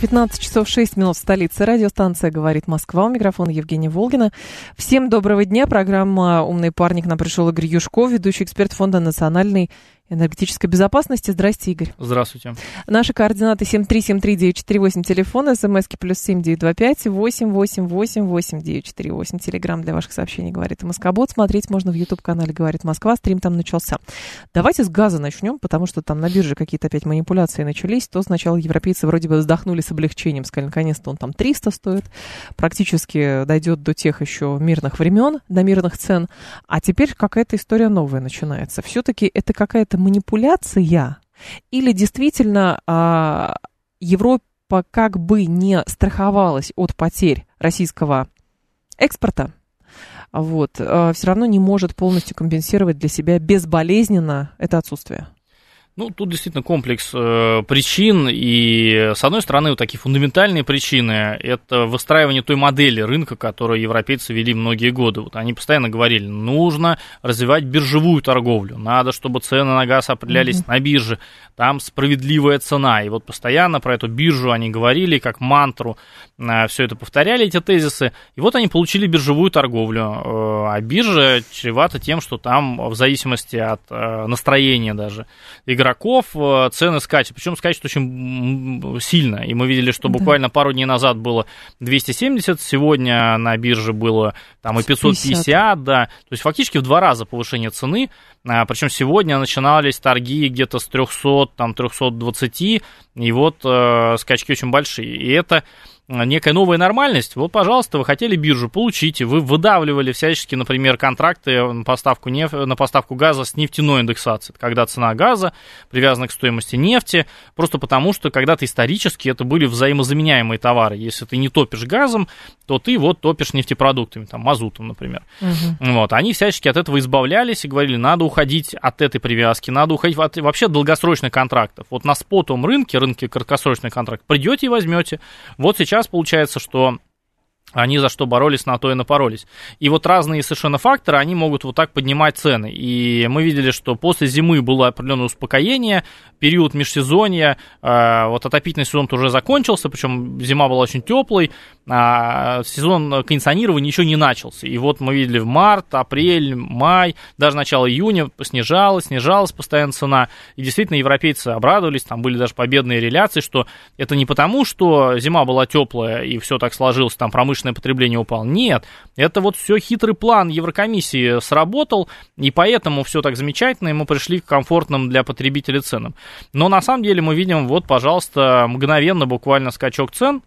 15:06 в столице. Радиостанция «Говорит Москва». У микрофона Евгения Волгина. Всем доброго дня. Программа «Умные парни». К нам пришел Игорь Юшков, ведущий эксперт фонда «Национальный». Энергетической безопасности. Здрасте, Игорь. Здравствуйте. Наши координаты 7373948, телефон, смски +7 925 888 8948, телеграмм для ваших сообщений «Говорит Москобот». Смотреть можно в YouTube-канале «Говорит Москва», стрим там начался. Давайте с газа начнем, потому что там на бирже какие-то опять манипуляции начались. То сначала европейцы вроде бы вздохнули с облегчением, сказали, наконец-то он там 300 стоит, практически дойдет до тех еще мирных времен, до мирных цен, а теперь какая-то история новая начинается. Все-таки это какая-то манипуляция, или действительно Европа как бы не страховалась от потерь российского экспорта, вот, все равно не может полностью компенсировать для себя безболезненно это отсутствие? Ну, тут действительно комплекс причин, и, с одной стороны, вот такие фундаментальные причины – это выстраивание той модели рынка, которую европейцы вели многие годы. Вот они постоянно говорили, нужно развивать биржевую торговлю, надо, чтобы цены на газ определялись на бирже, там справедливая цена. И вот постоянно про эту биржу они говорили, как мантру, все это повторяли, эти тезисы. И вот они получили биржевую торговлю, а биржа чревата тем, что там, в зависимости от настроения даже, игроков, цены скачут, причем скачут очень сильно, и мы видели, что буквально пару дней назад было 270, сегодня на бирже было там и 550, да, то есть фактически в 2 раза повышение цены, причем сегодня начинались торги где-то с 300, там 320, и вот скачки очень большие, и это некая новая нормальность. Вот, пожалуйста, вы хотели биржу, получите. Вы выдавливали всячески, например, контракты на поставку газа с нефтяной индексацией. Когда цена газа привязана к стоимости нефти, просто потому что когда-то исторически это были взаимозаменяемые товары. Если ты не топишь газом, то ты вот топишь нефтепродуктами, там, мазутом, например. Вот. Они всячески от этого избавлялись и говорили, надо уходить от этой привязки, надо уходить вообще от долгосрочных контрактов. Вот на спотовом рынке краткосрочный контракт, придете и возьмете. Вот сейчас получается, что они за что боролись, на то и напоролись. И вот разные совершенно факторы, они могут вот так поднимать цены. И мы видели, что после зимы было определенное успокоение, период межсезонья, вот отопительный сезон уже закончился, причем зима была очень теплой, сезон кондиционирования еще не начался. И вот мы видели в март, апрель, май, даже начало июня снижалась постоянно цена. И действительно европейцы обрадовались, там были даже победные реляции, что это не потому, что зима была теплая и все так сложилось, там промышленность, потребление упало. Нет, это вот все хитрый план Еврокомиссии сработал, и поэтому все так замечательно, и мы пришли к комфортным для потребителя ценам. Но на самом деле мы видим, вот, пожалуйста, мгновенно буквально скачок цен.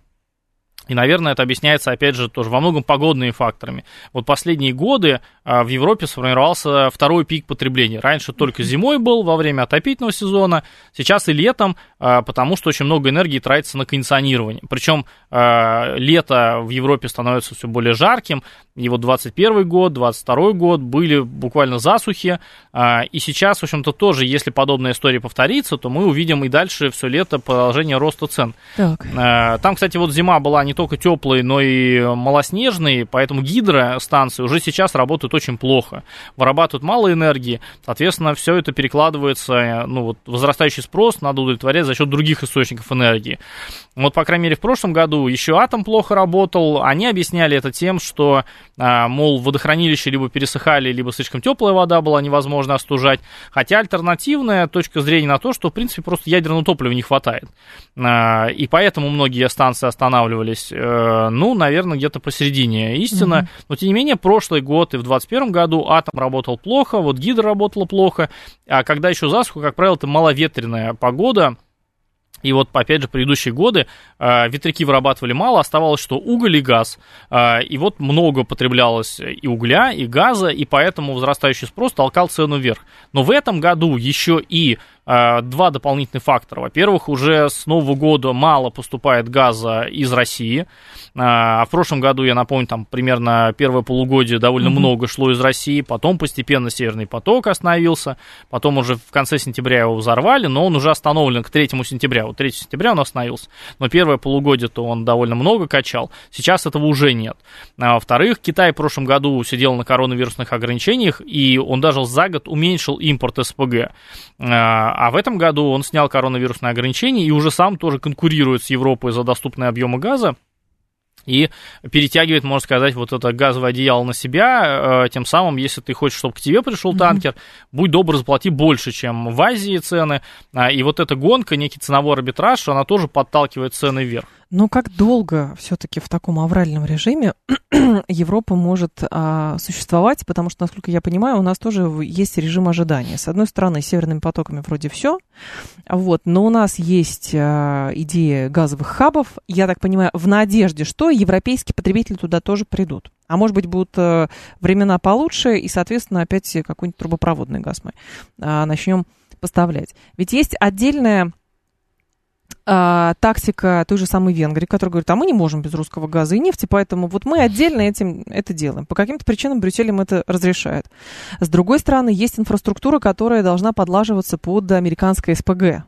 И, наверное, это объясняется, опять же, тоже во многом погодными факторами. Вот последние годы в Европе сформировался второй пик потребления. Раньше только зимой был, во время отопительного сезона, сейчас и летом, потому что очень много энергии тратится на кондиционирование. Причем лето в Европе становится все более жарким, и вот 21 год, 22 год были буквально засухи, и сейчас, в общем-то, тоже, если подобная история повторится, то мы увидим и дальше все лето продолжение роста цен. Так. Там, кстати, вот зима была не только теплые, но и малоснежные, поэтому гидростанции уже сейчас работают очень плохо, вырабатывают мало энергии, соответственно, все это перекладывается, ну вот, возрастающий спрос надо удовлетворять за счет других источников энергии. Вот, по крайней мере, в прошлом году еще атом плохо работал, они объясняли это тем, что, мол, водохранилища либо пересыхали, либо слишком теплая вода была, невозможно остужать, хотя альтернативная точка зрения на то, что, в принципе, просто ядерного топлива не хватает, и поэтому многие станции останавливались. Ну, наверное, где-то посередине истина, но, тем не менее, прошлый год и в 2021 году атом работал плохо, вот гидро работало плохо, а когда еще засуха, как правило, это маловетренная погода, и вот, опять же, предыдущие годы ветряки вырабатывали мало, оставалось, что уголь и газ, и вот много потреблялось и угля, и газа, и поэтому возрастающий спрос толкал цену вверх, но в этом году еще и два дополнительных фактора. Во-первых, уже с Нового года мало поступает газа из России. В прошлом году, я напомню, там примерно первое полугодие довольно много шло из России. Потом постепенно Северный поток остановился. Потом уже в конце сентября его взорвали, но он уже остановлен к 3 сентября. Вот 3 сентября он остановился. Но первое полугодие-то он довольно много качал. Сейчас этого уже нет. Во-вторых, Китай в прошлом году сидел на коронавирусных ограничениях, и он даже за год уменьшил импорт СПГ. А в этом году он снял коронавирусные ограничения и уже сам тоже конкурирует с Европой за доступные объемы газа и перетягивает, можно сказать, вот это газовое одеяло на себя. Тем самым, если ты хочешь, чтобы к тебе пришел танкер, будь добр, заплати больше, чем в Азии цены. И вот эта гонка, некий ценовой арбитраж, она тоже подталкивает цены вверх. Но как долго все-таки в таком авральном режиме Европа может существовать? Потому что, насколько я понимаю, у нас тоже есть режим ожидания. С одной стороны, с северными потоками вроде все, вот, но у нас есть идея газовых хабов. Я так понимаю, в надежде, что европейские потребители туда тоже придут. А может быть, будут времена получше, и, соответственно, опять какой-нибудь трубопроводный газ мы начнем поставлять. Ведь есть отдельная тактика той же самой Венгрии, которая говорит, а мы не можем без русского газа и нефти, поэтому вот мы отдельно этим это делаем. По каким-то причинам Брюссель им это разрешает. С другой стороны, есть инфраструктура, которая должна подлаживаться под американское СПГ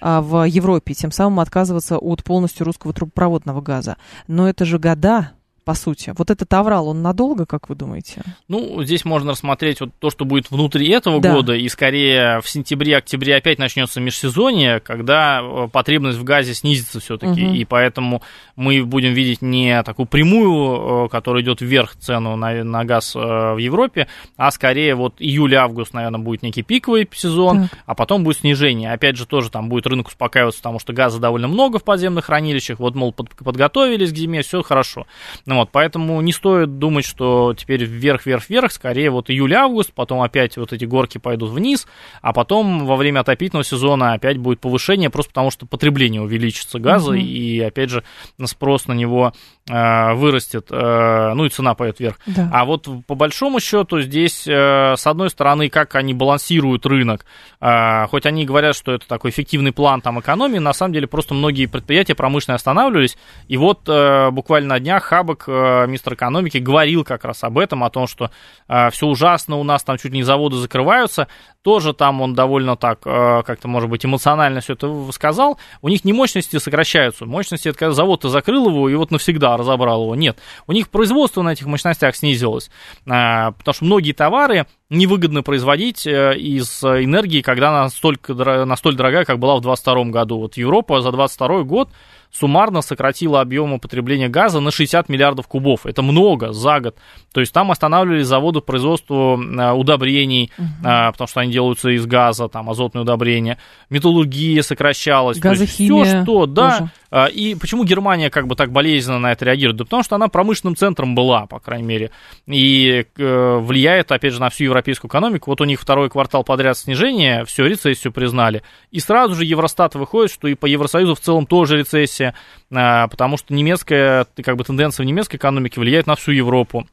в Европе, тем самым отказываться от полностью русского трубопроводного газа. Но это же года, по сути. Вот этот аврал, он надолго, как вы думаете? Ну, здесь можно рассмотреть вот то, что будет внутри этого года, и скорее в сентябре-октябре опять начнется межсезонье, когда потребность в газе снизится все-таки, и поэтому мы будем видеть не такую прямую, которая идет вверх цену на газ в Европе, а скорее вот июль-август, наверное, будет некий пиковый сезон, а потом будет снижение. Опять же, тоже там будет рынок успокаиваться, потому что газа довольно много в подземных хранилищах, вот, мол, подготовились к зиме, все хорошо. Вот, поэтому не стоит думать, что теперь вверх, скорее вот июль-август, потом опять вот эти горки пойдут вниз, а потом во время отопительного сезона опять будет повышение, просто потому что потребление увеличится газа, и опять же спрос на него вырастет, ну и цена пойдет вверх. Да. А вот по большому счету здесь, с одной стороны, как они балансируют рынок, хоть они говорят, что это такой эффективный план там экономии, на самом деле просто многие предприятия промышленные останавливались, и вот буквально на днях Хабок, министр экономики, говорил как раз об этом, о том, что все ужасно, у нас там чуть ли не заводы закрываются. Тоже там он довольно так, как-то, может быть, эмоционально все это сказал. У них не мощности сокращаются. Мощности, это когда завод-то закрыл его и вот навсегда разобрал его. Нет. У них производство на этих мощностях снизилось, потому что многие товары невыгодно производить из энергии, когда она настолько дорогая, как была в 2022 году. Вот Европа за 2022 год суммарно сократила объемы потребления газа на 60 миллиардов кубов. Это много за год. То есть там останавливались заводы по производству удобрений, потому что они делаются из газа, там азотные удобрения. Металлургия сокращалась. Газохимия. Все что, да. Тоже. И почему Германия как бы так болезненно на это реагирует? Да потому что она промышленным центром была, по крайней мере. И влияет, опять же, на всю европейскую экономику. Вот у них второй квартал подряд снижение, все, рецессию признали. И сразу же Евростат выходит, что и по Евросоюзу в целом тоже рецессия, потому что немецкая, как бы, тенденция в немецкой экономике влияет на всю Европу.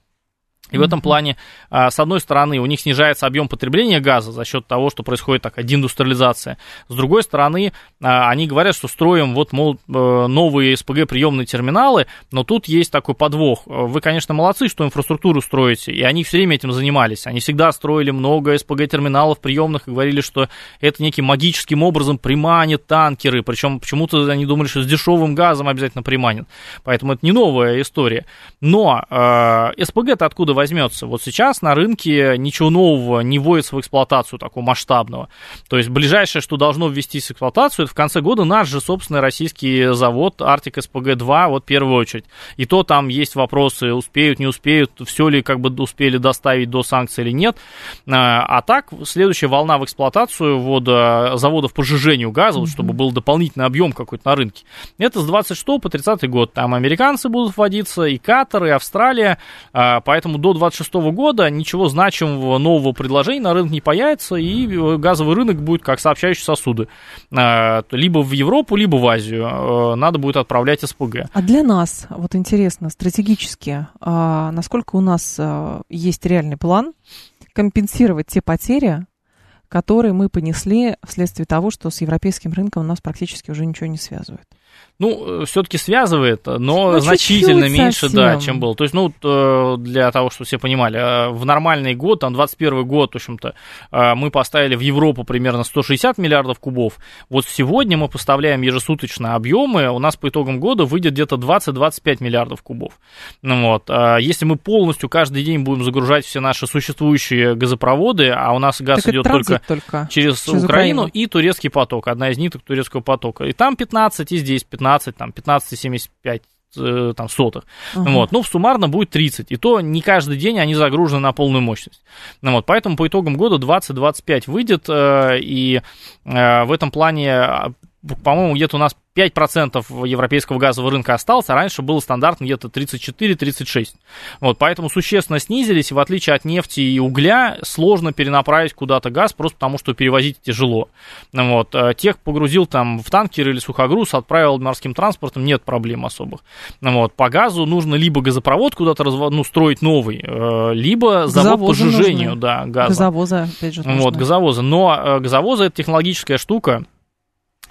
И в этом плане, с одной стороны, у них снижается объем потребления газа за счет того, что происходит такая деиндустриализация. С другой стороны, они говорят, что строим вот, мол, новые СПГ-приемные терминалы, но тут есть такой подвох. Вы, конечно, молодцы, что инфраструктуру строите, и они все время этим занимались. Они всегда строили много СПГ-терминалов приемных и говорили, что это неким магическим образом приманит танкеры, причем почему-то они думали, что с дешевым газом обязательно приманит. Поэтому это не новая история. Но СПГ-то откуда возьмется. Вот сейчас на рынке ничего нового не вводится в эксплуатацию такого масштабного. То есть ближайшее, что должно ввестись в эксплуатацию, это в конце года наш же собственный российский завод Arctic SPG-2, вот в первую очередь. И то там есть вопросы, успеют, не успеют, все ли как бы успели доставить до санкций или нет. А так, следующая волна в эксплуатацию ввода заводов по сжижению газа, вот, чтобы был дополнительный объем какой-то на рынке. Это с 26 по 30 год. Там американцы будут вводиться, и Катар, и Австралия. Поэтому до 26 года ничего значимого нового предложения на рынок не появится, и газовый рынок будет как сообщающие сосуды. Либо в Европу, либо в Азию надо будет отправлять СПГ. А для нас, вот интересно, стратегически, насколько у нас есть реальный план компенсировать те потери, которые мы понесли вследствие того, что с европейским рынком нас практически уже ничего не связывает. Ну, все-таки связывает, но значительно меньше, да, чем было. То есть, ну, для того, чтобы все понимали, в нормальный год, там, 21 год, в общем-то, мы поставили в Европу примерно 160 миллиардов кубов. Вот сегодня мы поставляем ежесуточно объемы, у нас по итогам года выйдет где-то 20-25 миллиардов кубов. Вот. Если мы полностью каждый день будем загружать все наши существующие газопроводы, а у нас газ идет только через Украину и турецкий поток, одна из ниток турецкого потока. И там 15, и здесь 15, там 15,75 там, сотых. Uh-huh. Вот. Ну, суммарно будет 30. И то не каждый день они загружены на полную мощность. Ну, вот. Поэтому по итогам года 20-25 выйдет, и в этом плане, по-моему, где-то у нас 5% европейского газового рынка осталось, а раньше было стандартно где-то 34-36. Вот, поэтому существенно снизились, и в отличие от нефти и угля, сложно перенаправить куда-то газ, просто потому что перевозить тяжело. Вот, тех погрузил там в танкер или сухогруз, отправил морским транспортом, нет проблем особых. Вот, по газу нужно либо газопровод куда-то строить новый, либо завод по сжижению газа. Газовозы, опять же, вот, газовозы. Но газовозы – это технологическая штука.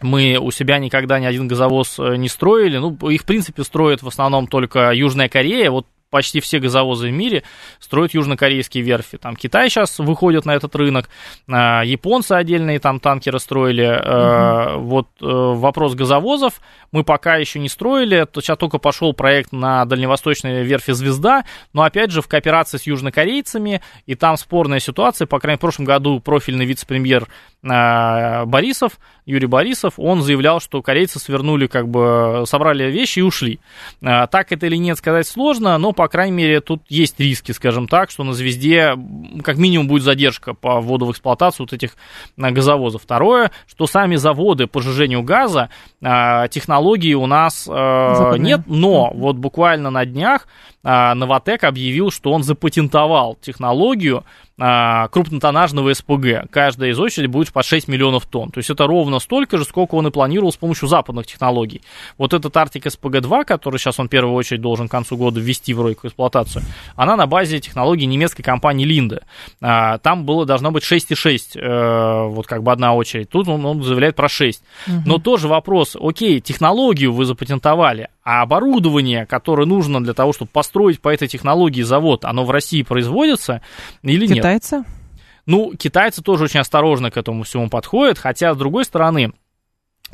Мы у себя никогда ни один газовоз не строили. Ну, их, в принципе, строят в основном только Южная Корея. Вот почти все газовозы в мире строят южнокорейские верфи. Там Китай сейчас выходит на этот рынок. Японцы отдельные там танкеры строили. Угу. Вот вопрос газовозов мы пока еще не строили. Сейчас только пошел проект на дальневосточной верфи «Звезда». Но, опять же, в кооперации с южнокорейцами. И там спорная ситуация. По крайней мере, в прошлом году профильный вице-премьер Борисов, Юрий Борисов, он заявлял, что корейцы свернули, как бы собрали вещи и ушли. Так это или нет, сказать сложно, но, по крайней мере, тут есть риски, скажем так, что на «Звезде» как минимум будет задержка по вводу в эксплуатацию вот этих газовозов. Второе, что сами заводы по сжижению газа, технологии у нас нет, но вот буквально на днях Новатэк объявил, что он запатентовал технологию крупнотоннажного СПГ. Каждая из очередей будет под 6 миллионов тонн. То есть это ровно столько же, сколько он и планировал с помощью западных технологий. Вот этот Arctic SPG-2, который сейчас он в первую очередь должен к концу года ввести в эксплуатацию, она на базе технологий немецкой компании Linde. Там было должно быть 6,6, вот как бы одна очередь. Тут он заявляет про 6. Угу. Но тоже вопрос, окей, технологию вы запатентовали, а оборудование, которое нужно для того, чтобы построить по этой технологии завод, оно в России производится или нет? Китайцы? Ну, китайцы тоже очень осторожно к этому всему подходят, хотя, с другой стороны,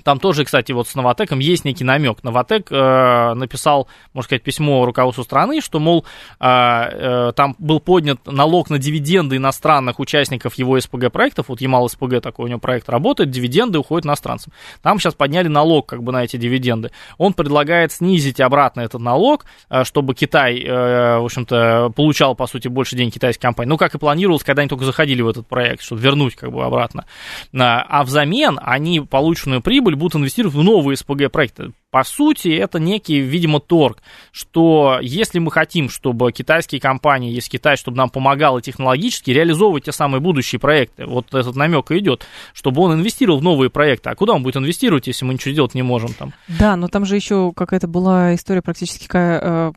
там тоже, кстати, вот с Новатэком есть некий намек. Новатэк написал, можно сказать, письмо руководству страны, что, мол, там был поднят налог на дивиденды иностранных участников его СПГ-проектов. Вот Ямал-СПГ такой у него проект работает, дивиденды уходят иностранцам. Там сейчас подняли налог как бы на эти дивиденды. Он предлагает снизить обратно этот налог, чтобы Китай, в общем-то, получал, по сути, больше денег китайской компании. Ну, как и планировалось, когда они только заходили в этот проект, чтобы вернуть как бы обратно. А взамен они полученную прибыль будут инвестировать в новые СПГ-проекты. По сути, это некий, видимо, торг, что если мы хотим, чтобы китайские компании, если Китай, чтобы нам помогало технологически реализовывать те самые будущие проекты, вот этот намек и идет, чтобы он инвестировал в новые проекты. А куда он будет инвестировать, если мы ничего делать не можем там? Да, но там же еще какая-то была история практически комичная,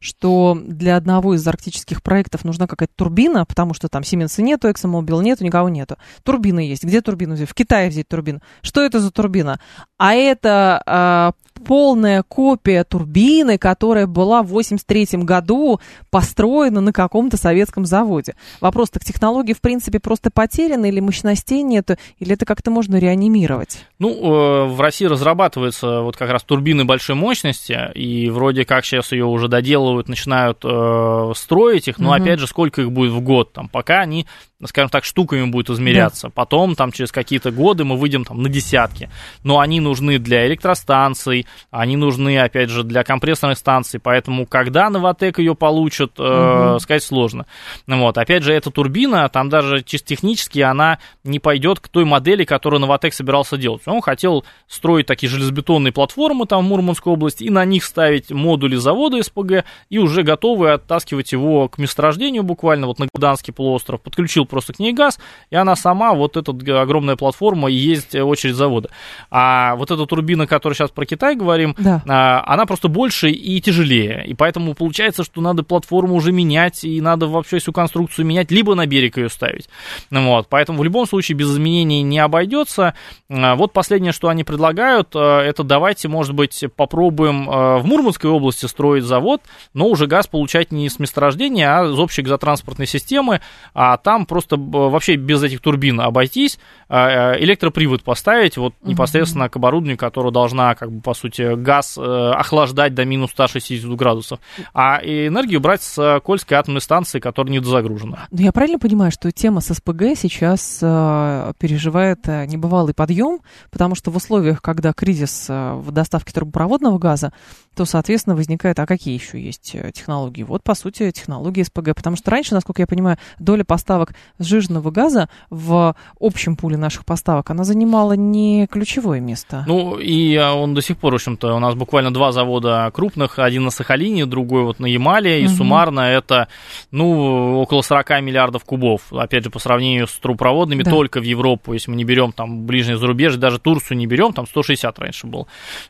что для одного из арктических проектов нужна какая-то турбина, потому что там Сименса нету, ExxonMobil нету, никого нету. Турбины есть. Где турбину взять? В Китае взять турбину. Что это за турбина? А это полная копия турбины, которая была в 1983 году построена на каком-то советском заводе. Вопрос, так технологии, в принципе, просто потеряны, или мощностей нет, или это как-то можно реанимировать? Ну, в России разрабатываются вот как раз турбины большой мощности, и вроде как сейчас ее уже доделывают, начинают строить их, но, опять же, сколько их будет в год, там, пока они, скажем так, штуками будут измеряться. Да. Потом, там, через какие-то годы мы выйдем там на десятки. Но они нужны для электростанций, они нужны, опять же, для компрессорных станций, поэтому когда Новатэк ее получит, сказать сложно. Вот. Опять же, эта турбина, там даже чисто технически она не пойдет к той модели, которую Новатэк собирался делать. Он хотел строить такие железобетонные платформы там в Мурманской области и на них ставить модули завода СПГ и уже готовы оттаскивать его к месторождению буквально, вот на Гуданский полуостров, подключил просто к ней газ, и она сама, вот эта огромная платформа, и есть очередь завода. А вот эта турбина, которую сейчас про Китай говорим, да, она просто больше и тяжелее. И поэтому получается, что надо платформу уже менять, и надо вообще всю конструкцию менять, либо на берег ее ставить. Вот. Поэтому в любом случае без изменений не обойдется. Вот последнее, что они предлагают, это давайте, может быть, попробуем в Мурманской области строить завод, но уже газ получать не с месторождения, а из общей газотранспортной системы, а там просто вообще без этих турбин обойтись, электропривод поставить вот непосредственно к оборудованию, которое должна, как бы, по сути, газ охлаждать до минус 160 градусов, а энергию брать с Кольской атомной станции, которая недозагружена. Я правильно понимаю, что тема с СПГ сейчас переживает небывалый подъем, потому что в условиях, когда кризис в доставке трубопроводного газа, то, соответственно, возникает, а какие еще есть технологии? Вот, по сути, технологии СПГ. Потому что раньше, насколько я понимаю, доля поставок сжиженного газа в общем пуле наших поставок, она занимала не ключевое место. Ну, и он до сих пор, в общем-то, у нас буквально два завода крупных, один на Сахалине, другой вот на Ямале, и суммарно это, ну, около 40 миллиардов кубов. Опять же, по сравнению с трубопроводными, да, только в Европу, если мы не берем там ближний зарубежье, даже Турцию не берем, там 160 раньше было.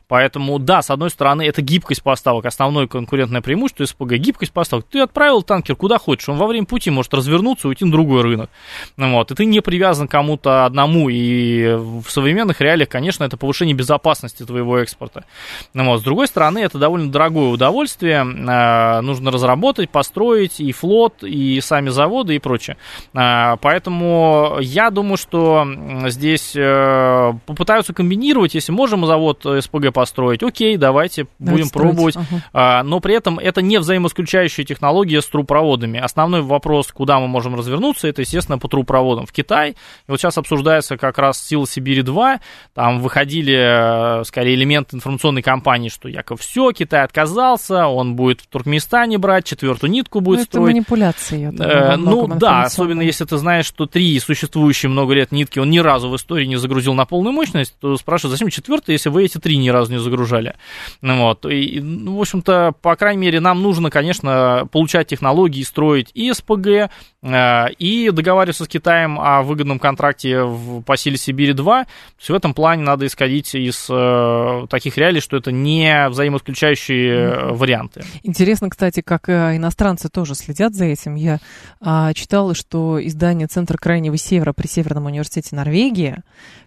Поэтому, да, с одной стороны, это гибкость поставок, основное конкурентное преимущество СПГ, гибкость поставок. Ты отправил танкер куда хочешь, он во время пути может развернуться и уйти на другой рынок. Вот. И ты не привязан к кому-то одному, и в современных реалиях, конечно, это повышение безопасности твоего экспорта. Вот. С другой стороны, это довольно дорогое удовольствие, нужно разработать, построить и флот, и сами заводы, и прочее. Поэтому я думаю, что здесь попытаются комбинировать, если можем завод СПГ построить, окей, давайте будем пробовать, но при этом это не взаимоисключающая технология с трубопроводами. Основной вопрос, куда мы можем развернуться, это, естественно, по трубопроводам. В Китай, вот сейчас обсуждается как раз Сила Сибири-2, там выходили, скорее, элементы информационной кампании, что якобы все, Китай отказался, он будет в Туркменистане брать, четвертую нитку будет строить. Это манипуляция. Я думаю, ну да, особенно если ты знаешь, что три существующие много лет нитки он ни разу в истории не загрузил на полную мощность, то спрашивают, зачем четвертая, если вы эти три ни разу не загружали? Вот. И, ну, в общем-то, по крайней мере, нам нужно, конечно, получать технологии, строить и СПГ, и договариваться с Китаем о выгодном контракте по Силе Сибири-2. В этом плане надо исходить из таких реалий, что это не взаимоисключающие варианты. Интересно, кстати, как иностранцы тоже следят за этим. Я читала, что издание «Центр крайнего севера» при Северном университете Норвегии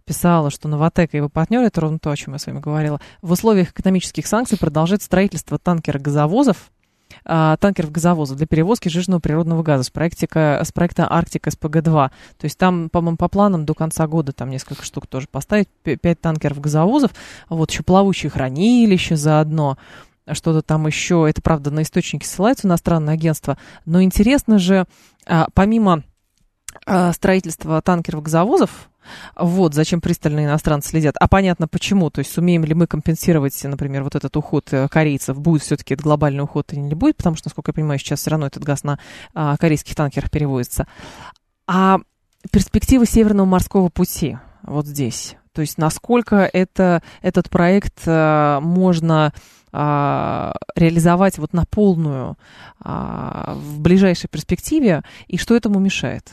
писало, что Новатэк и его партнеры, это ровно то, о чем я с вами говорила, в условиях экономических санкций продолжает строительство танкеров-газовозов для перевозки сжиженного природного газа с проекта Arctic SPG-2. То есть там, по-моему, по планам до конца года там несколько штук тоже поставить, 5 танкеров-газовозов, вот еще плавучие хранилища заодно, что-то там еще. Это, правда, на источники ссылаются иностранные агентства. Но интересно же, помимо строительства танкеров-газовозов, вот зачем пристальные иностранцы следят. А понятно почему. То есть сумеем ли мы компенсировать, например, вот этот уход корейцев, будет все-таки этот глобальный уход или не будет, потому что, насколько я понимаю, сейчас все равно этот газ на корейских танкерах перевозится. А перспективы Северного морского пути вот здесь. То есть насколько этот проект можно реализовать вот на полную в ближайшей перспективе, и что этому мешает?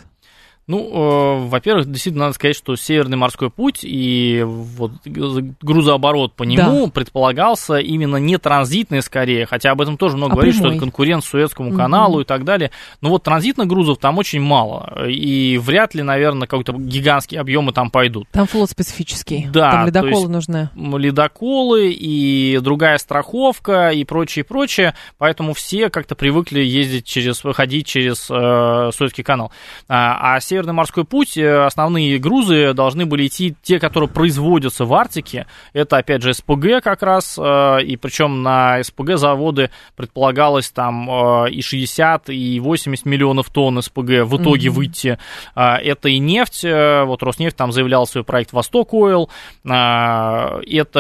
Ну, во-первых, действительно надо сказать, что Северный морской путь и вот грузооборот по нему, да, предполагался именно не транзитный скорее, хотя об этом тоже много говорит, что это конкурент Суэцкому каналу и так далее. Но вот транзитных грузов там очень мало, и вряд ли, наверное, какие-то гигантские объемы там пойдут. Там флот специфический, да, там ледоколы то есть нужны. Ледоколы и другая страховка и прочее, поэтому все как-то привыкли ходить через Суэцкий канал. А Северный морской путь, основные грузы должны были идти те, которые производятся в Арктике. Это, опять же, СПГ как раз, и причем на СПГ заводы предполагалось там и 60, и 80 миллионов тонн СПГ в итоге выйти. Это и нефть, вот Роснефть там заявлял свой проект Востокойл, это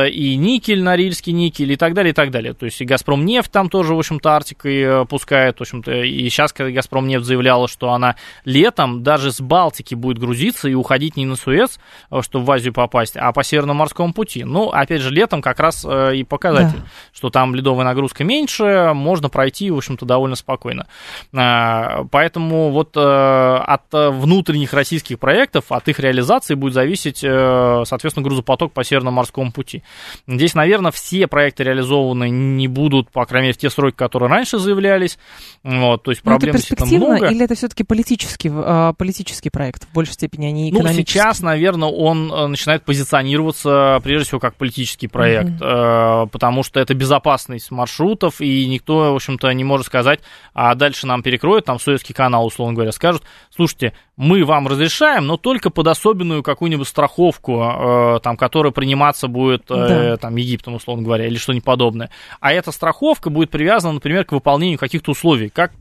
и никель, норильский никель и так далее. То есть и Газпромнефть там тоже, в общем-то, Арктикой пускает, в общем-то, и сейчас, когда Газпромнефть заявляла, что она летом даже с Балтики будет грузиться и уходить не на Суэц, чтобы в Азию попасть, а по Северному морскому пути. Ну, опять же, летом как раз и показатель, да, что там ледовая нагрузка меньше, можно пройти, в общем-то, довольно спокойно. Поэтому вот от внутренних российских проектов, от их реализации будет зависеть, соответственно, грузопоток по Северному морскому пути. Здесь, наверное, все проекты реализованы не будут, по крайней мере, в те сроки, которые раньше заявлялись. Вот, то есть проблем действительно много. Это перспективно или это все-таки политический проект в большей степени, а не экономический? Ну, сейчас, наверное, он начинает позиционироваться, прежде всего, как политический проект, потому что это безопасность маршрутов, и никто, в общем-то, не может сказать, а дальше нам перекроют, там, Суэцкий канал, условно говоря, скажут, слушайте, мы вам разрешаем, но только под особенную какую-нибудь страховку, там, которая приниматься будет, да, там, Египтом, условно говоря, или что-нибудь подобное. А эта страховка будет привязана, например, к выполнению каких-то условий, как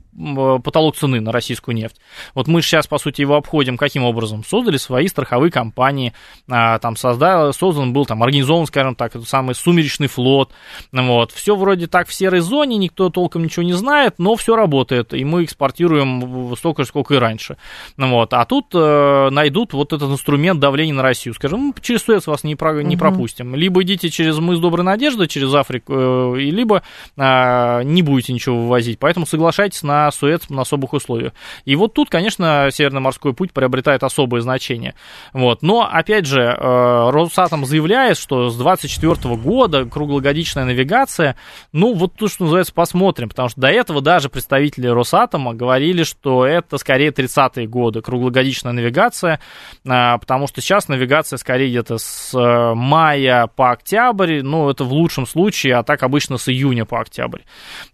потолок цены на российскую нефть. Вот мы сейчас, по сути, его обходим каким образом? Создали свои страховые компании, там создан был, там, организован, скажем так, этот самый сумеречный флот. Вот. Все вроде так в серой зоне, никто толком ничего не знает, но все работает, и мы экспортируем столько же, сколько и раньше. Вот. А тут найдут вот этот инструмент давления на Россию. Скажем, через Суэц вас не пропустим. Либо идите через мыс Доброй Надежды, через Африку, либо не будете ничего вывозить. Поэтому соглашайтесь на Суэц на особых условиях. И вот тут, конечно, Северно-морской путь приобретает особое значение. Вот. Но, опять же, Росатом заявляет, что с 2024 года круглогодичная навигация, ну, вот тут, что называется, посмотрим, потому что до этого даже представители Росатома говорили, что это скорее 30-е годы, круглогодичная навигация, потому что сейчас навигация скорее где-то с мая по октябрь, ну, это в лучшем случае, а так обычно с июня по октябрь.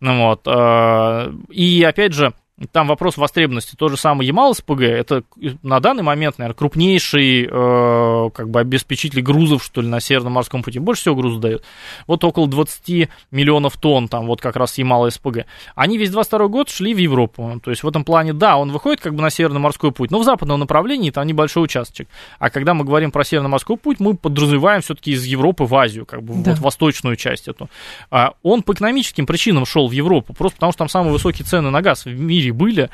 Вот. И, опять же, там вопрос востребованности. То же самое Ямал-СПГ, это на данный момент, наверное, крупнейший как бы обеспечитель грузов, что ли, на Северном морском пути. Больше всего грузов дает. Вот около 20 миллионов тонн там вот как раз Ямал-СПГ. Они весь 22 год шли в Европу. То есть в этом плане, да, он выходит как бы на Северно-морской путь, но в западном направлении там небольшой участочек. А когда мы говорим про Северно-морской путь, мы подразумеваем все-таки из Европы в Азию, как бы, да, вот восточную часть эту. Он по экономическим причинам шел в Европу, просто потому что там самые высокие цены на газ в мире были,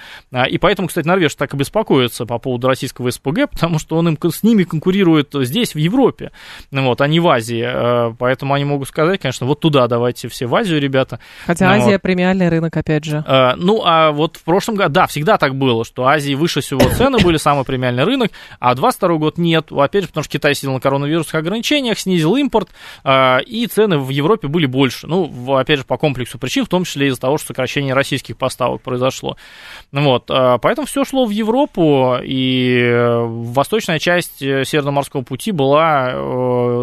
и поэтому, кстати, норвежцы так и беспокоятся по поводу российского СПГ, потому что он с ними конкурирует здесь, в Европе, вот, а не в Азии, поэтому они могут сказать, конечно, вот туда давайте все в Азию, ребята. Хотя Азия вот премиальный рынок, опять же. Ну, а вот в прошлом году, да, всегда так было, что Азии выше всего цены были, самый премиальный рынок, а 22 год нет, опять же, потому что Китай сидел на коронавирусных ограничениях, снизил импорт, и цены в Европе были больше, ну, опять же, по комплексу причин, в том числе из-за того, что сокращение российских поставок произошло. Вот, поэтому все шло в Европу, и восточная часть Северно-морского пути была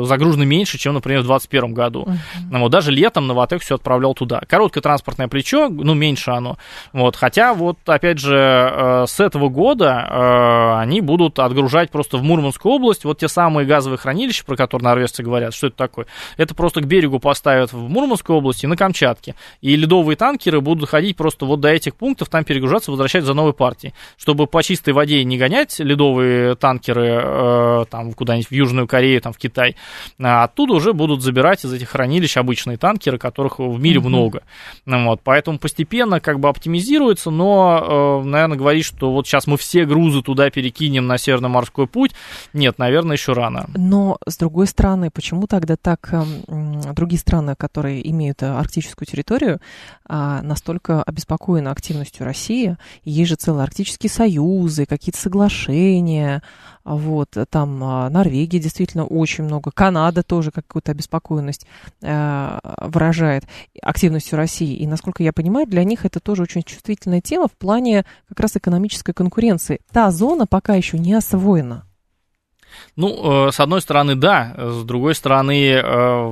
загружена меньше, чем, например, в 2021 году. Вот, даже летом Новатэк все отправлял туда. Короткое транспортное плечо, ну, меньше оно. Вот, хотя, вот, опять же, с этого года они будут отгружать просто в Мурманскую область вот те самые газовые хранилища, про которые норвежцы говорят. Что это такое? Это просто к берегу поставят в Мурманской области и на Камчатке. И ледовые танкеры будут ходить просто вот до этих пунктов, там перегружаться, возвращать за новой партией. Чтобы по чистой воде не гонять ледовые танкеры там куда-нибудь в Южную Корею, там в Китай, а оттуда уже будут забирать из этих хранилищ обычные танкеры, которых в мире много. Вот, поэтому постепенно как бы оптимизируется, но, наверное, говорить, что вот сейчас мы все грузы туда перекинем на Северно-морской путь, нет, наверное, еще рано. Но, с другой стороны, почему тогда так другие страны, которые имеют арктическую территорию, настолько обеспокоены активностью России, есть же целые арктические союзы, какие-то соглашения, вот, там Норвегия действительно очень много, Канада тоже какую-то обеспокоенность выражает активностью России, и, насколько я понимаю, для них это тоже очень чувствительная тема в плане как раз экономической конкуренции. Та зона пока еще не освоена. Ну, с одной стороны, да, с другой стороны,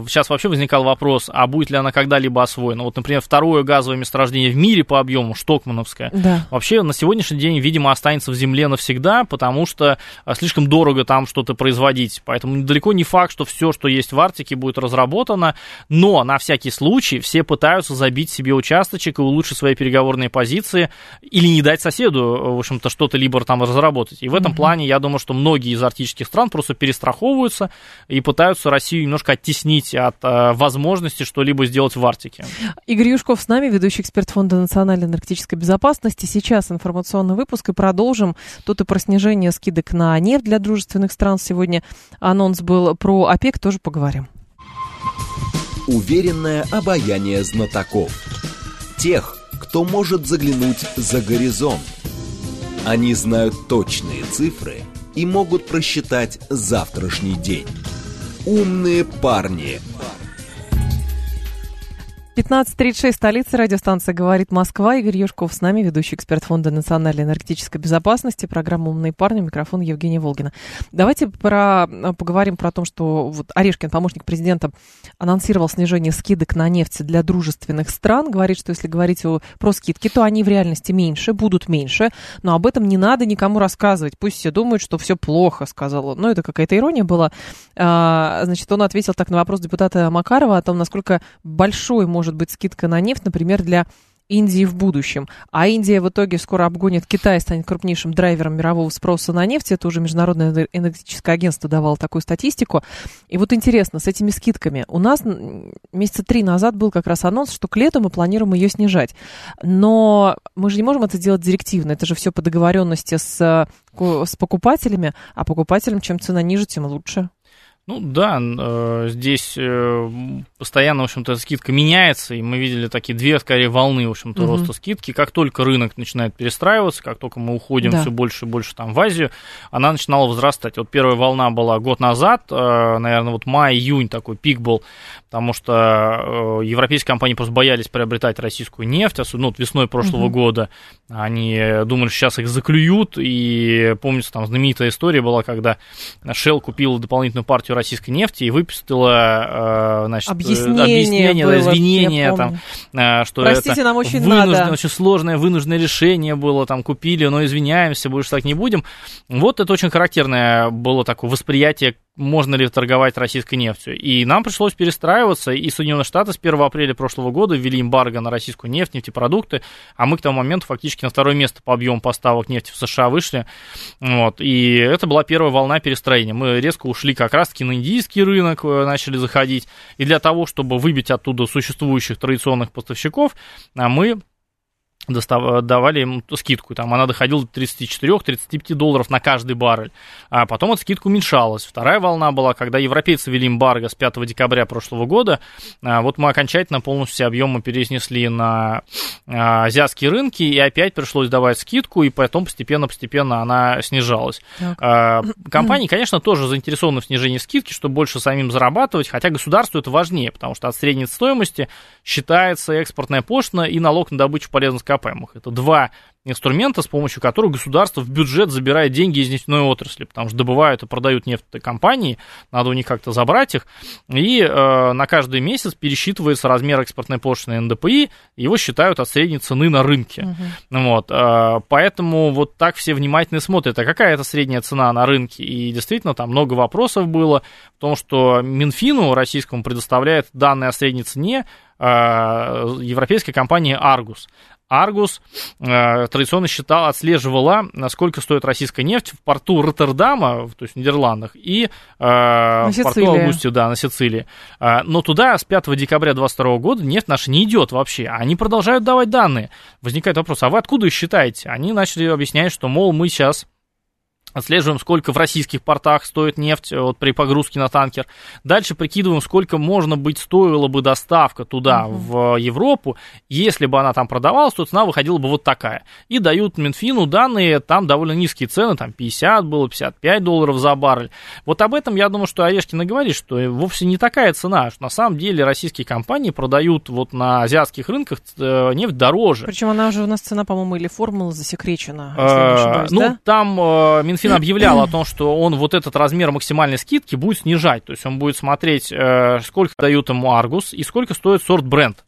сейчас вообще возникал вопрос, а будет ли она когда-либо освоена? Вот, например, второе газовое месторождение в мире по объему, Штокмановское, да, вообще на сегодняшний день, видимо, останется в земле навсегда, потому что слишком дорого там что-то производить, поэтому далеко не факт, что все, что есть в Арктике, будет разработано, но на всякий случай все пытаются забить себе участочек и улучшить свои переговорные позиции или не дать соседу, в общем-то, что-то либо там разработать. И в этом плане, я думаю, что многие из арктических стран просто перестраховываются и пытаются Россию немножко оттеснить от возможности что-либо сделать в Арктике. Игорь Юшков с нами, ведущий эксперт Фонда национальной энергетической безопасности. Сейчас информационный выпуск и продолжим. Тут и про снижение скидок на нефть для дружественных стран. Сегодня анонс был про ОПЕК, тоже поговорим. Уверенное обаяние знатоков. Тех, кто может заглянуть за горизонт. Они знают точные цифры и могут просчитать завтрашний день. Умные парни. 15:36, столица, радиостанция «Говорит Москва». Игорь Юшков с нами, ведущий эксперт Фонда национальной энергетической безопасности, программа «Умные парни», микрофон Евгения Волгина. Давайте поговорим про то, что вот Орешкин, помощник президента, анонсировал снижение скидок на нефть для дружественных стран. Говорит, что если говорить про скидки, то они в реальности меньше, будут меньше, но об этом не надо никому рассказывать. Пусть все думают, что все плохо, сказал он. Но это какая-то ирония была. Значит, он ответил так на вопрос депутата Макарова о том, насколько большой может быть скидка на нефть, например, для Индии в будущем. А Индия в итоге скоро обгонит Китай и станет крупнейшим драйвером мирового спроса на нефть. Это уже Международное энергетическое агентство давало такую статистику. И вот интересно, с этими скидками. У нас месяца 3 назад был как раз анонс, что к лету мы планируем ее снижать. Но мы же не можем это делать директивно. Это же все по договоренности с покупателями. А покупателям чем цена ниже, тем лучше. Ну да, здесь постоянно, в общем-то, скидка меняется, и мы видели такие две, скорее, волны, в общем-то, роста скидки. Как только рынок начинает перестраиваться, как только мы уходим все больше и больше там в Азию, она начинала возрастать. Вот первая волна была год назад, наверное, вот май-июнь такой пик был, потому что европейские компании просто боялись приобретать российскую нефть, особенно вот весной прошлого года. Они думали, что сейчас их заклюют, и помнится, там знаменитая история была, когда Shell купила дополнительную партию российской нефти и выпустила, значит, объяснение было, извинения, там, что простите, это очень очень сложное вынужденное решение было, там, купили, но извиняемся, больше так не будем. Вот это очень характерное было такое восприятие, можно ли торговать российской нефтью. И нам пришлось перестраиваться, и Соединенные Штаты с 1 апреля прошлого года ввели эмбарго на российскую нефть, нефтепродукты, а мы к тому моменту фактически на второе место по объему поставок нефти в США вышли. Вот. И это была первая волна перестроения. Мы резко ушли как раз-таки на индийский рынок, начали заходить. И для того, чтобы выбить оттуда существующих традиционных поставщиков, мы давали им скидку, там она доходила до $34-35 на каждый баррель, а потом эта скидка уменьшалась. Вторая волна была, когда европейцы ввели эмбарго с 5 декабря прошлого года, вот мы окончательно полностью все объемы перенесли на азиатские рынки, и опять пришлось давать скидку, и потом постепенно она снижалась. Компании, конечно, тоже заинтересованы в снижении скидки, чтобы больше самим зарабатывать, хотя государству это важнее, потому что от средней стоимости считается экспортная пошлина и налог на добычу полезных капиталов. Это два инструмента, с помощью которых государство в бюджет забирает деньги из нефтяной отрасли, потому что добывают и продают нефтекомпании, надо у них как-то забрать их, и на каждый месяц пересчитывается размер экспортной пошлины НДПИ, его считают от средней цены на рынке. Вот, поэтому вот так все внимательно смотрят, а какая это средняя цена на рынке, и действительно там много вопросов было в том, что Минфину российскому предоставляет данные о средней цене европейской компании Argus. Аргус традиционно отслеживала, насколько стоит российская нефть в порту Роттердама, то есть в Нидерландах, и в порту Августе, да, на Сицилии. Но туда с 5 декабря 2022 года нефть наша не идет вообще. Они продолжают давать данные. Возникает вопрос, а вы откуда их считаете? Они начали объяснять, что, мол, мы сейчас отслеживаем, сколько в российских портах стоит нефть вот, при погрузке на танкер. Дальше прикидываем, сколько, можно быть, стоила бы доставка туда, в Европу. Если бы она там продавалась, то цена выходила бы вот такая. И дают Минфину данные, там довольно низкие цены, там $50, $55 за баррель. Вот об этом, я думаю, что Орешкин говорит, что вовсе не такая цена, что на самом деле российские компании продают вот на азиатских рынках нефть дороже. Причем она уже у нас цена, по-моему, или формула засекречена, если я не ошибаюсь, да? Ну, там Минфин объявлял о том, что он вот этот размер максимальной скидки будет снижать. То есть он будет смотреть, сколько дают ему Аргус и сколько стоит сорт бренд.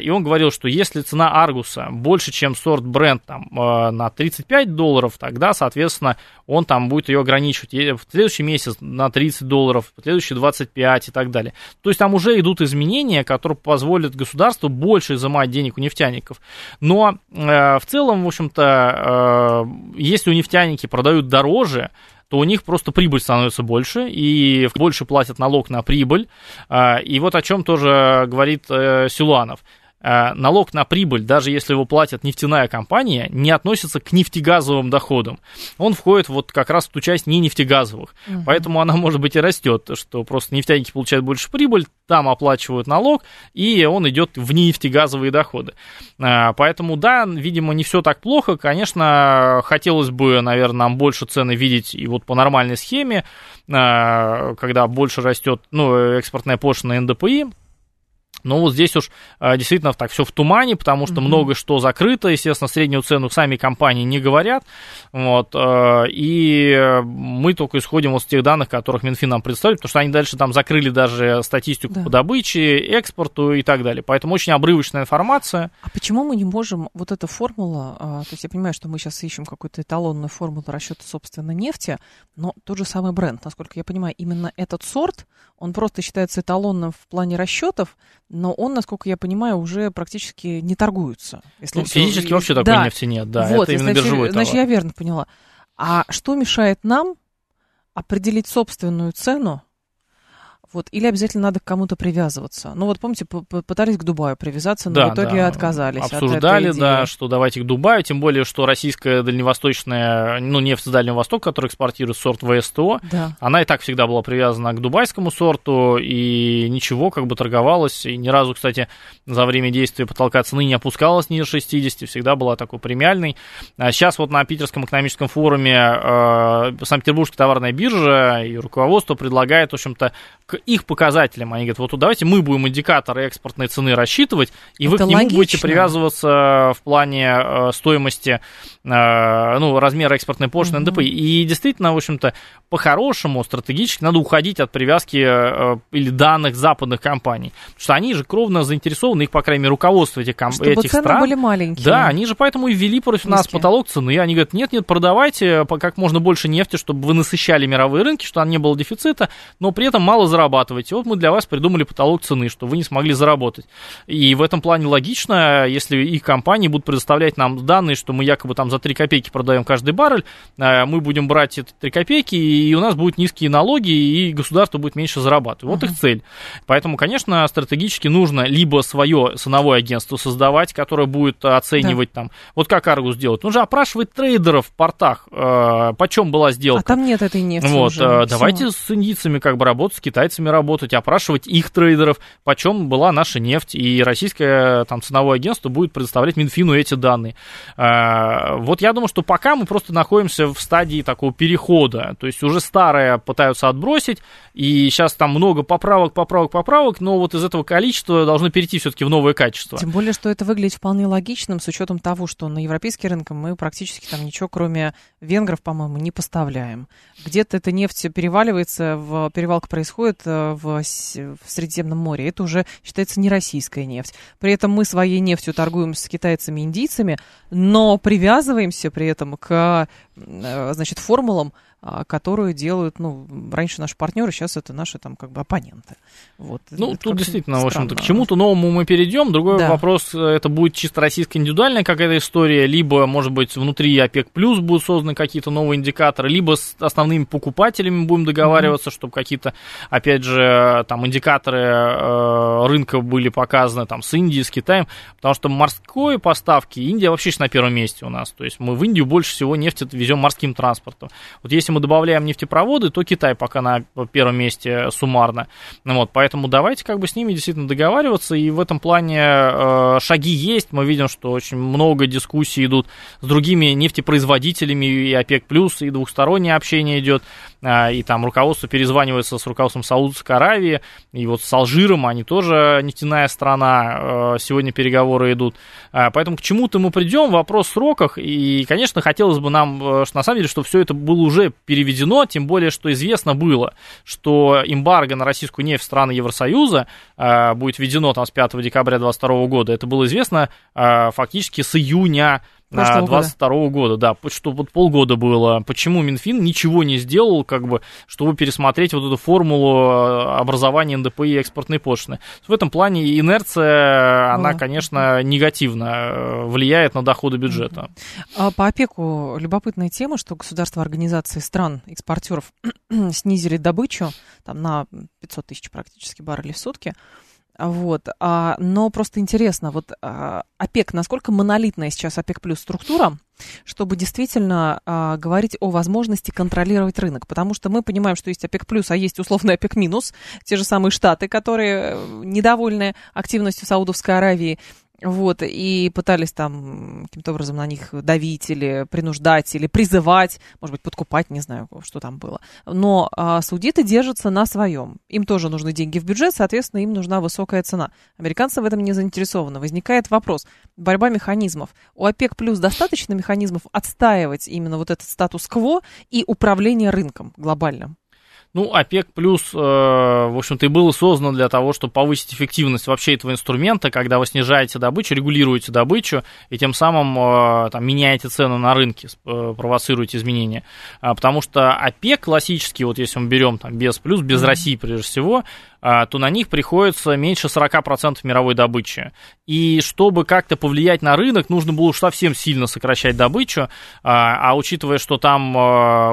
И он говорил, что если цена Аргуса больше, чем сорт бренд там, на $35, тогда, соответственно, он там будет ее ограничивать в следующий месяц на $30, в следующий $25 и так далее. То есть там уже идут изменения, которые позволят государству больше изымать денег у нефтяников. Но в целом, в общем-то, если у нефтяники продают дороже, то у них просто прибыль становится больше, и больше платят налог на прибыль. И вот о чем тоже говорит Силуанов. Налог на прибыль, даже если его платит нефтяная компания, не относится к нефтегазовым доходам. Он входит вот как раз в ту часть не нефтегазовых. Угу. Поэтому она, может быть, и растет, что просто нефтяники получают больше прибыль, там оплачивают налог, и он идет в нефтегазовые доходы. Поэтому, да, видимо, не все так плохо. Конечно, хотелось бы, наверное, нам больше цены видеть и вот по нормальной схеме, когда больше растет экспортная пошлина НДПИ. Но вот здесь уж действительно так все в тумане, потому что много что закрыто, естественно, среднюю цену сами компании не говорят, вот, и мы только исходим вот с тех данных, которых Минфин нам представит, потому что они дальше там закрыли даже статистику по добыче, экспорту и так далее, поэтому очень обрывочная информация. А почему мы не можем, вот эта формула, то есть я понимаю, что мы сейчас ищем какую-то эталонную формулу расчета, собственно, нефти, но тот же самый бренд, насколько я понимаю, именно этот сорт, он просто считается эталонным в плане расчетов, но он, насколько я понимаю, уже практически не торгуется. Если физически все... вообще такой нефти нет, да, вот, это именно биржевой товар. Значит, я верно поняла. А что мешает нам определить собственную цену? Вот, или обязательно надо к кому-то привязываться? Ну вот помните, пытались к Дубаю привязаться, но в итоге отказались. Обсуждали, от что давайте к Дубаю, тем более, что российская дальневосточная, нефть с Дальнего Востока, которая экспортирует сорт ВСТО, она и так всегда была привязана к дубайскому сорту, и ничего, торговалась, и ни разу, кстати, за время действия потолка цены не опускалась ниже 60, всегда была такой премиальной. Сейчас вот на Питерском экономическом форуме Санкт-Петербургская товарная биржа и руководство предлагает, в общем-то, к их показателям. Они говорят, вот давайте мы будем индикаторы экспортной цены рассчитывать, и вы к нему будете привязываться в плане стоимости, размера экспортной пошлины НДП. И действительно, в общем-то, по-хорошему, стратегически надо уходить от привязки или данных западных компаний. Потому что они же кровно заинтересованы, их, по крайней мере, руководство этих стран. Чтобы цены были маленькие. Да, они же поэтому и ввели против нас потолок цены. Они говорят, нет, продавайте как можно больше нефти, чтобы вы насыщали мировые рынки, чтобы не было дефицита, но при этом мало зарабатываете. Вот мы для вас придумали потолок цены, что вы не смогли заработать. И в этом плане логично, если их компании будут предоставлять нам данные, что мы якобы там за 3 копейки продаем каждый баррель, мы будем брать эти 3 копейки, и у нас будут низкие налоги, и государство будет меньше зарабатывать. Вот их цель. Поэтому, конечно, стратегически нужно либо свое ценовое агентство создавать, которое будет оценивать там, вот как Аргус делает. Он же опрашивает трейдеров в портах, почем была сделка. А там нет этой нефти уже. Давайте с индийцами работать, с китайцами работать, опрашивать их трейдеров, почем была наша нефть, и российское ценовое агентство будет предоставлять Минфину эти данные. Вот я думаю, что пока мы просто находимся в стадии такого перехода, то есть уже старое пытаются отбросить, и сейчас там много поправок, но вот из этого количества должно перейти все-таки в новое качество. Тем более, что это выглядит вполне логичным с учетом того, что на европейский рынок мы практически там ничего, кроме венгров, по-моему, не поставляем. Где-то эта нефть переваливается, перевалка происходит в Средиземном море. Это уже считается не российская нефть. При этом мы своей нефтью торгуем с китайцами и индийцами, но привязываемся при этом к, формулам, которую делают, раньше наши партнеры, сейчас это наши оппоненты. Вот. Тут действительно, странно. В общем-то, к чему-то новому мы перейдем. Другой вопрос, это будет чисто российская индивидуальная какая-то история, либо, может быть, внутри ОПЕК-плюс будут созданы какие-то новые индикаторы, либо с основными покупателями будем договариваться, чтобы какие-то, опять же, индикаторы рынка были показаны с Индией, с Китаем, потому что морской поставки Индия вообще на первом месте у нас. То есть мы в Индию больше всего нефти везем морским транспортом. Вот если мы добавляем нефтепроводы, то Китай пока на первом месте суммарно. Поэтому давайте с ними действительно договариваться, и в этом плане шаги есть. Мы видим, что очень много дискуссий идут с другими нефтепроизводителями, и ОПЕК+, и двухстороннее общение идет, и руководство перезванивается с руководством Саудовской Аравии, и вот с Алжиром, они тоже нефтяная страна, сегодня переговоры идут. Поэтому к чему-то мы придем, вопрос в сроках, и, конечно, хотелось бы нам, на самом деле, чтобы все это было уже переведено, тем более, что известно было, что эмбарго на российскую нефть страны Евросоюза будет введено с 5 декабря 2022 года. Это было известно фактически с июня 22 года, да, что вот полгода было. Почему Минфин ничего не сделал, как бы, чтобы пересмотреть вот эту формулу образования НДП и экспортной пошлины? В этом плане инерция, она, конечно, негативно влияет на доходы бюджета. По ОПЕКу любопытная тема, что государства, организации стран, экспортеров снизили добычу там, на 500 тысяч практически баррелей в сутки. Вот. Но просто интересно, вот ОПЕК, насколько монолитная сейчас ОПЕК-плюс структура, чтобы действительно говорить о возможности контролировать рынок? Потому что мы понимаем, что есть ОПЕК-плюс, а есть условный ОПЕК-минус, те же самые Штаты, которые недовольны активностью Саудовской Аравии, вот, и пытались там каким-то образом на них давить или принуждать, или призывать, может быть, подкупать, не знаю, что там было. Но саудиты держатся на своем. Им тоже нужны деньги в бюджет, соответственно, им нужна высокая цена. Американцы в этом не заинтересованы. Возникает вопрос, борьба механизмов. У ОПЕК плюс достаточно механизмов отстаивать именно вот этот статус-кво и управление рынком глобальным? Ну, ОПЕК плюс, в общем-то, и было создано для того, чтобы повысить эффективность вообще этого инструмента, когда вы снижаете добычу, регулируете добычу, и тем самым там, меняете цены на рынке, провоцируете изменения. Потому что ОПЕК классический, вот если мы берем там, без плюс, без России прежде всего, то на них приходится меньше 40% мировой добычи. И чтобы как-то повлиять на рынок, нужно было уж совсем сильно сокращать добычу, а учитывая, что там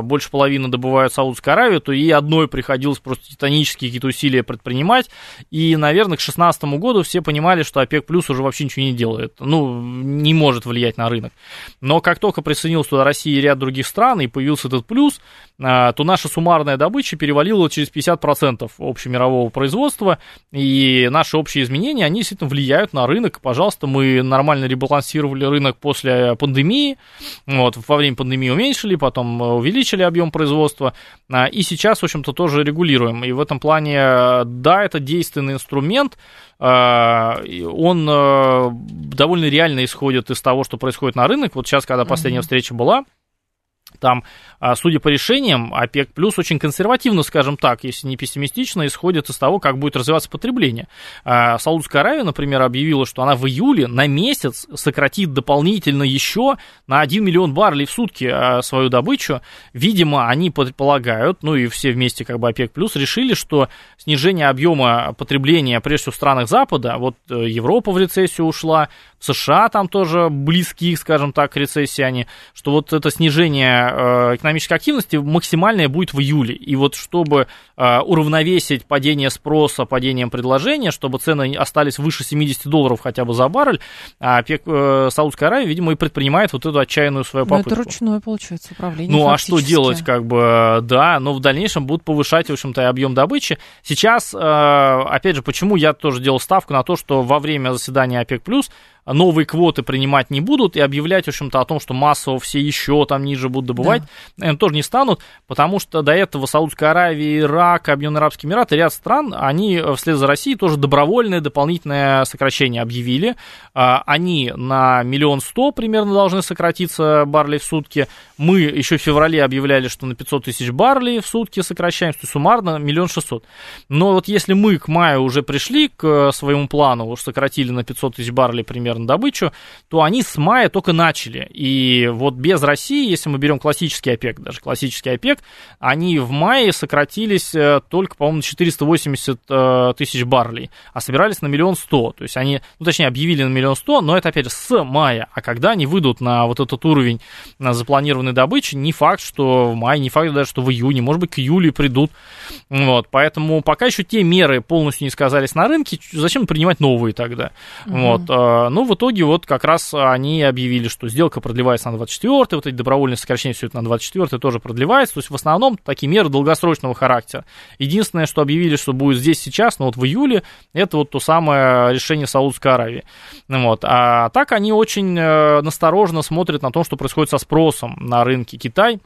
больше половины добывают Саудовскую Аравию, то и одной приходилось просто титанические какие-то усилия предпринимать, и, наверное, к 2016 году все понимали, что ОПЕК плюс уже вообще ничего не делает, ну, не может влиять на рынок. Но как только присоединилась туда Россия и ряд других стран, и появился этот плюс, то наша суммарная добыча перевалила через 50% общемирового производства, и наши общие изменения, они действительно влияют на рынок. Пожалуйста, мы нормально ребалансировали рынок после пандемии, вот, во время пандемии уменьшили, потом увеличили объем производства, и сейчас, в общем-то, тоже регулируем. И в этом плане, да, это действенный инструмент, он довольно реально исходит из того, что происходит на рынок. Вот сейчас, когда последняя встреча была, там, судя по решениям, ОПЕК плюс очень консервативно, скажем так, если не пессимистично, исходит из того, как будет развиваться потребление. Саудовская Аравия, например, объявила, что она в июле на месяц сократит дополнительно еще на 1 миллион баррелей в сутки свою добычу. Видимо, они предполагают, ну и все вместе как бы ОПЕК плюс решили, что снижение объема потребления, прежде всего в странах Запада, вот Европа в рецессию ушла, США там тоже близки, скажем так, к рецессии они, что вот это снижение экономической активности максимальное будет в июле. И вот чтобы уравновесить падение спроса падением предложения, чтобы цены остались выше $70 хотя бы за баррель, Саудовская Аравия, видимо, и предпринимает вот эту отчаянную свою попытку. Ну, это ручное, получается, управление. Ну, фактически. А что делать, как бы, да, но в дальнейшем будут повышать, в общем-то, и объем добычи. Сейчас, опять же, почему я тоже делал ставку на то, что во время заседания ОПЕК+, новые квоты принимать не будут и объявлять, в общем-то, о том, что массово все еще там ниже будут добывать, да, тоже не станут, потому что до этого Саудовская Аравия, Ирак, Объединенные Арабские Эмираты, ряд стран, они вслед за Россией тоже добровольное дополнительное сокращение объявили. Они на 1,1 миллиона примерно должны сократиться баррелей в сутки. Мы еще в феврале объявляли, что на 500 тысяч баррелей в сутки сокращаем, то есть суммарно 1,6 миллиона. Но вот если мы к маю уже пришли к своему плану, уж сократили на 500 тысяч баррелей примерно на добычу, то они с мая только начали. И вот без России, если мы берем классический ОПЕК, даже классический ОПЕК, они в мае сократились только, по-моему, на 480 тысяч баррелей, а собирались на 1,1 миллиона. То есть они, ну, точнее, объявили на 1,1 миллиона, но это, опять же, с мая. А когда они выйдут на вот этот уровень на запланированной добычи, не факт, что в мае, не факт даже, что в июне, может быть, к июлю придут. Вот. Поэтому пока еще те меры полностью не сказались на рынке, зачем принимать новые тогда? Mm-hmm. Вот. Но в итоге вот как раз они объявили, что сделка продлевается на 24-й, вот эти добровольные сокращения, все это на 24-й тоже продлевается, то есть в основном такие меры долгосрочного характера. Единственное, что объявили, что будет здесь сейчас, но вот в июле, это вот то самое решение Саудовской Аравии. Вот. А так они очень настороженно смотрят на то, что происходит со спросом на рынке. Китай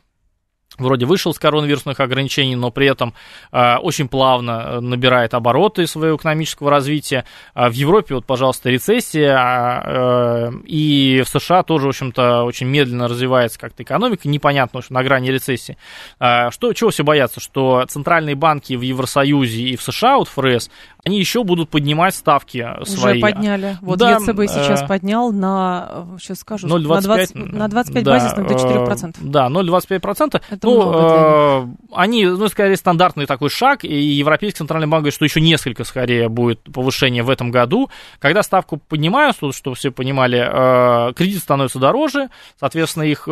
вроде вышел с коронавирусных ограничений, но при этом очень плавно набирает обороты своего экономического развития. В Европе, вот, пожалуйста, рецессия, и в США тоже, в общем-то, очень медленно развивается как-то экономика, непонятно, что на грани рецессии. Чего все боятся? Что центральные банки в Евросоюзе и в США, вот ФРС, они еще будут поднимать ставки свои. Уже подняли. Вот да, ЕЦБ сейчас поднял на, сейчас скажу, 0,25, на 25 базисных до 4%. Да, 0,25%. Они, скорее, стандартный такой шаг, и Европейский центральный банк говорит, что еще несколько, скорее, будет повышение в этом году. Когда ставку поднимают, чтобы все понимали, кредит становится дороже, соответственно, их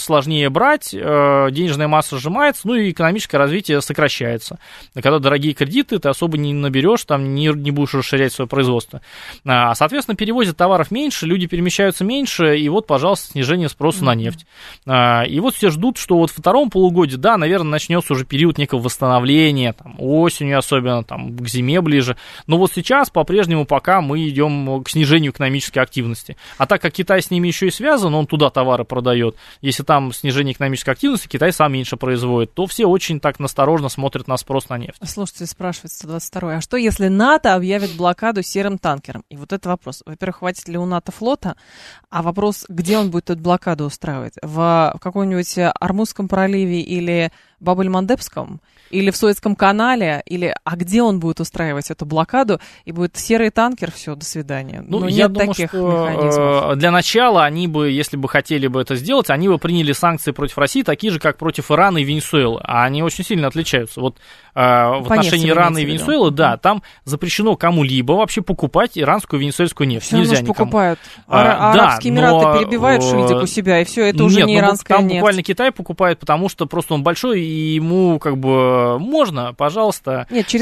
сложнее брать, денежная масса сжимается, и экономическое развитие сокращается. Когда дорогие кредиты, ты особо не наберешь, там не будешь расширять свое производство. Соответственно, перевозят товаров меньше, люди перемещаются меньше, и вот, пожалуйста, снижение спроса на нефть. И вот все ждут, что вот во втором полугодии, да, наверное, начнется уже период некого восстановления, там, осенью особенно, там, к зиме ближе. Но вот сейчас по-прежнему пока мы идем к снижению экономической активности. А так как Китай с ними еще и связан, он туда товары продает. Если там снижение экономической активности, Китай сам меньше производит, то все очень так насторожно смотрят на спрос на нефть. Слушайте, спрашивает 122-й, а что если НАТО объявит блокаду серым танкером? И вот это вопрос. Во-первых, хватит ли у НАТО флота? А вопрос, где он будет эту блокаду устраивать? В каком-нибудь Армузском проливе или Баб-эль-Мандебском, или в Суэцком канале, или а где он будет устраивать эту блокаду, и будет серый танкер, все, до свидания. Ну, я нет думаю, таких что механизмов. Для начала они бы, если бы хотели бы это сделать, они бы приняли санкции против России, такие же, как против Ирана и Венесуэлы, а они очень сильно отличаются. Вот в отношении Ирана и Венесуэлы, да, там запрещено кому-либо вообще покупать иранскую и венесуэльскую нефть. Все нельзя никому. Покупают. Арабские Эмираты перебивают шильдик у себя, и все, это уже не иранская нефть. Там буквально Китай покупает, потому что просто он большой, и ему как бы можно, пожалуйста. Нет, я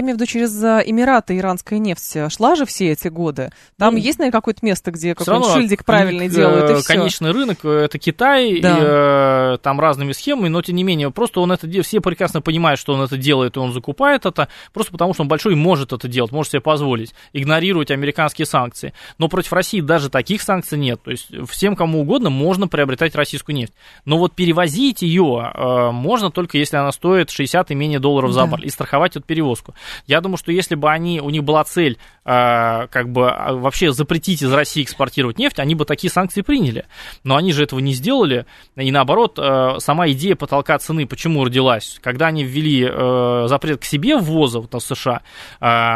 имею в виду, через Эмираты иранская нефть шла же все эти годы. Там есть, наверное, какое-то место, где какой-нибудь шильдик правильный делают, и все. Конечный рынок, это Китай, да. И, там разными схемами, но тем не менее, просто он это, все прекрасно понимают, что он это делает, и он закупает это, просто потому что он большой и может это делать, может себе позволить, игнорировать американские санкции. Но против России даже таких санкций нет, то есть всем, кому угодно, можно приобретать российскую нефть. Но вот перевозить ее можно только если она стоит $60 и менее за баррель, и страховать эту перевозку. Я думаю, что если бы у них была цель как бы вообще запретить из России экспортировать нефть, они бы такие санкции приняли. Но они же этого не сделали, и наоборот, сама идея потолка цены почему родилась? Когда они ввели запрет к себе ввоза в США,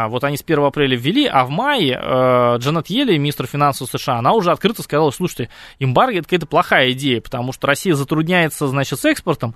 вот они с 1 апреля ввели, а в мае Джанет Йелли, министр финансов США, она уже открыто сказала, слушайте, эмбарго – это какая-то плохая идея, потому что Россия затрудняется, значит, с экспортом,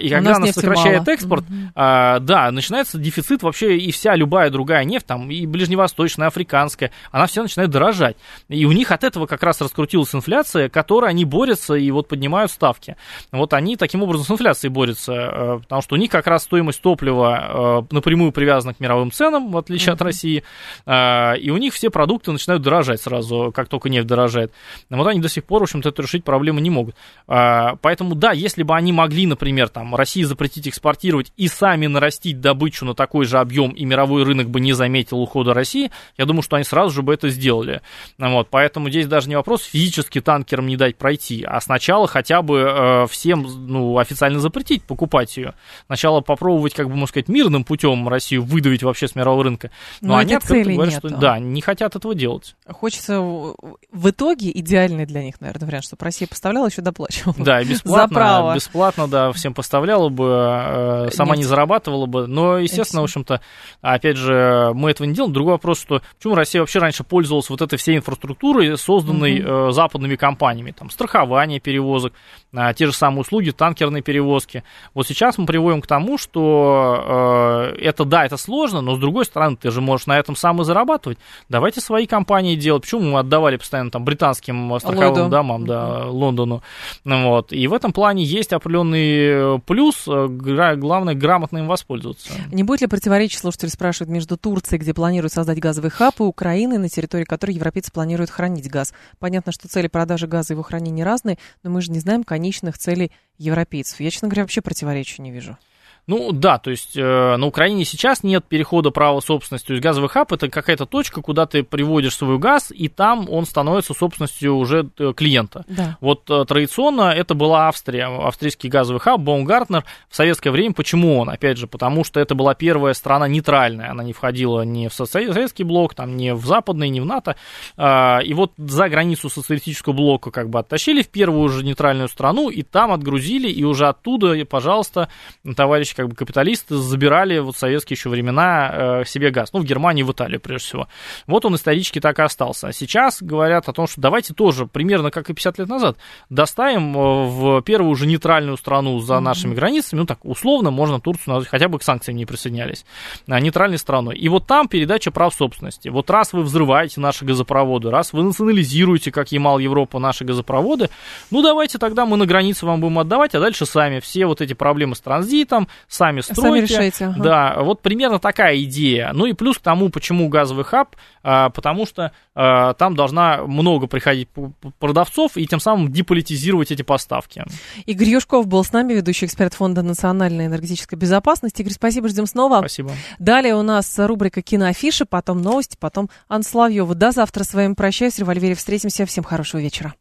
и когда она сокращает экспорт, да, начинается дефицит вообще, и вся любая другая нефть, там, и ближневосточная, африканская, она вся начинает дорожать. И у них от этого как раз раскрутилась инфляция, которой они борются и вот поднимают ставки. Вот они таким образом с инфляцией борются, потому что у них как раз стоимость топлива напрямую привязана к мировым ценам, в отличие от России, и у них все продукты начинают дорожать сразу, как только нефть дорожает. Вот они до сих пор, в общем-то, это решить проблему не могут. Поэтому, да, если бы они могли, например, там, России запретить экспортировать и сами нарастить добычу на такой же объем, и мировой рынок бы не заметил ухода России, я думаю, что они сразу же бы это сделали. Вот, поэтому здесь даже не вопрос физически танкерам не дать пройти, а сначала хотя бы всем официально запретить покупать ее. Сначала попробовать, как бы, можно сказать, мирным путем Россию выдавить вообще с мирового рынка. Но они открыто говорят, что да, не хотят этого делать. Хочется в итоге идеальный для них, наверное, вариант, чтобы Россия поставляла, еще доплачивала. Да, и бесплатно, бесплатно, да, всем поставляла бы, сама не зарабатывала бы. Но, естественно, в общем-то, опять же, мы этого не делаем. Другой вопрос, что почему Россия вообще раньше пользовалась вот этой всей инфраструктурой, созданной западными компаниями. Там страхование перевозок, те же самые услуги, танкерные перевозки. Вот сейчас мы приводим к тому, что это, да, это сложно, но, с другой стороны, ты же можешь на этом сам и зарабатывать. Давайте свои компании делать. Почему мы отдавали постоянно там британским страховым домам, да, Лондону. Вот. И в этом плане есть определенный плюс. Главное, грамотно им воспользоваться. Не будет ли противоречий, слушатели спрашивают, между Турцией, где планируют создать газовый хаб, и Украиной, на территории которой европейцы планируют хранить газ? Понятно, что цели продажи газа и его хранения разные, но мы же не знаем конечных целей европейцев. Я, честно говоря, вообще противоречий не вижу. Ну да, то есть на Украине сейчас нет перехода права собственности. То есть газовый хаб — это какая-то точка, куда ты приводишь свой газ, и там он становится собственностью уже клиента. Да. Вот традиционно это была Австрия, австрийский газовый хаб, Баумгартнер. В советское время почему он? Опять же, потому что это была первая страна нейтральная. Она не входила ни в советский блок, там, ни в западный, ни в НАТО. И вот за границу социалистического блока как бы оттащили в первую же нейтральную страну, и там отгрузили, и уже оттуда, пожалуйста, товарищи как бы капиталисты забирали вот в советские еще времена себе газ. Ну, в Германии, в Италии, прежде всего. Вот он исторически так и остался. А сейчас говорят о том, что давайте тоже, примерно как и 50 лет назад, доставим в первую же нейтральную страну за нашими границами, ну, так, условно, можно Турцию назвать, хотя бы к санкциям не присоединялись, нейтральной страной. И вот там передача прав собственности. Вот раз вы взрываете наши газопроводы, раз вы национализируете, как Ямал-Европа, наши газопроводы, ну, давайте тогда мы на границе вам будем отдавать, а дальше сами все вот эти проблемы с транзитом, сами строите. Сами решайте. Да, вот примерно такая идея. Ну и плюс к тому, почему газовый хаб, потому что там должна много приходить продавцов и тем самым деполитизировать эти поставки. Игорь Юшков был с нами, ведущий эксперт фонда национальной энергетической безопасности. Игорь, спасибо, ждем снова. Спасибо. Далее у нас рубрика «Киноафиши», потом новости, потом Анна Соловьева. До завтра с вами прощаюсь, в «Револьвере» встретимся. Всем хорошего вечера.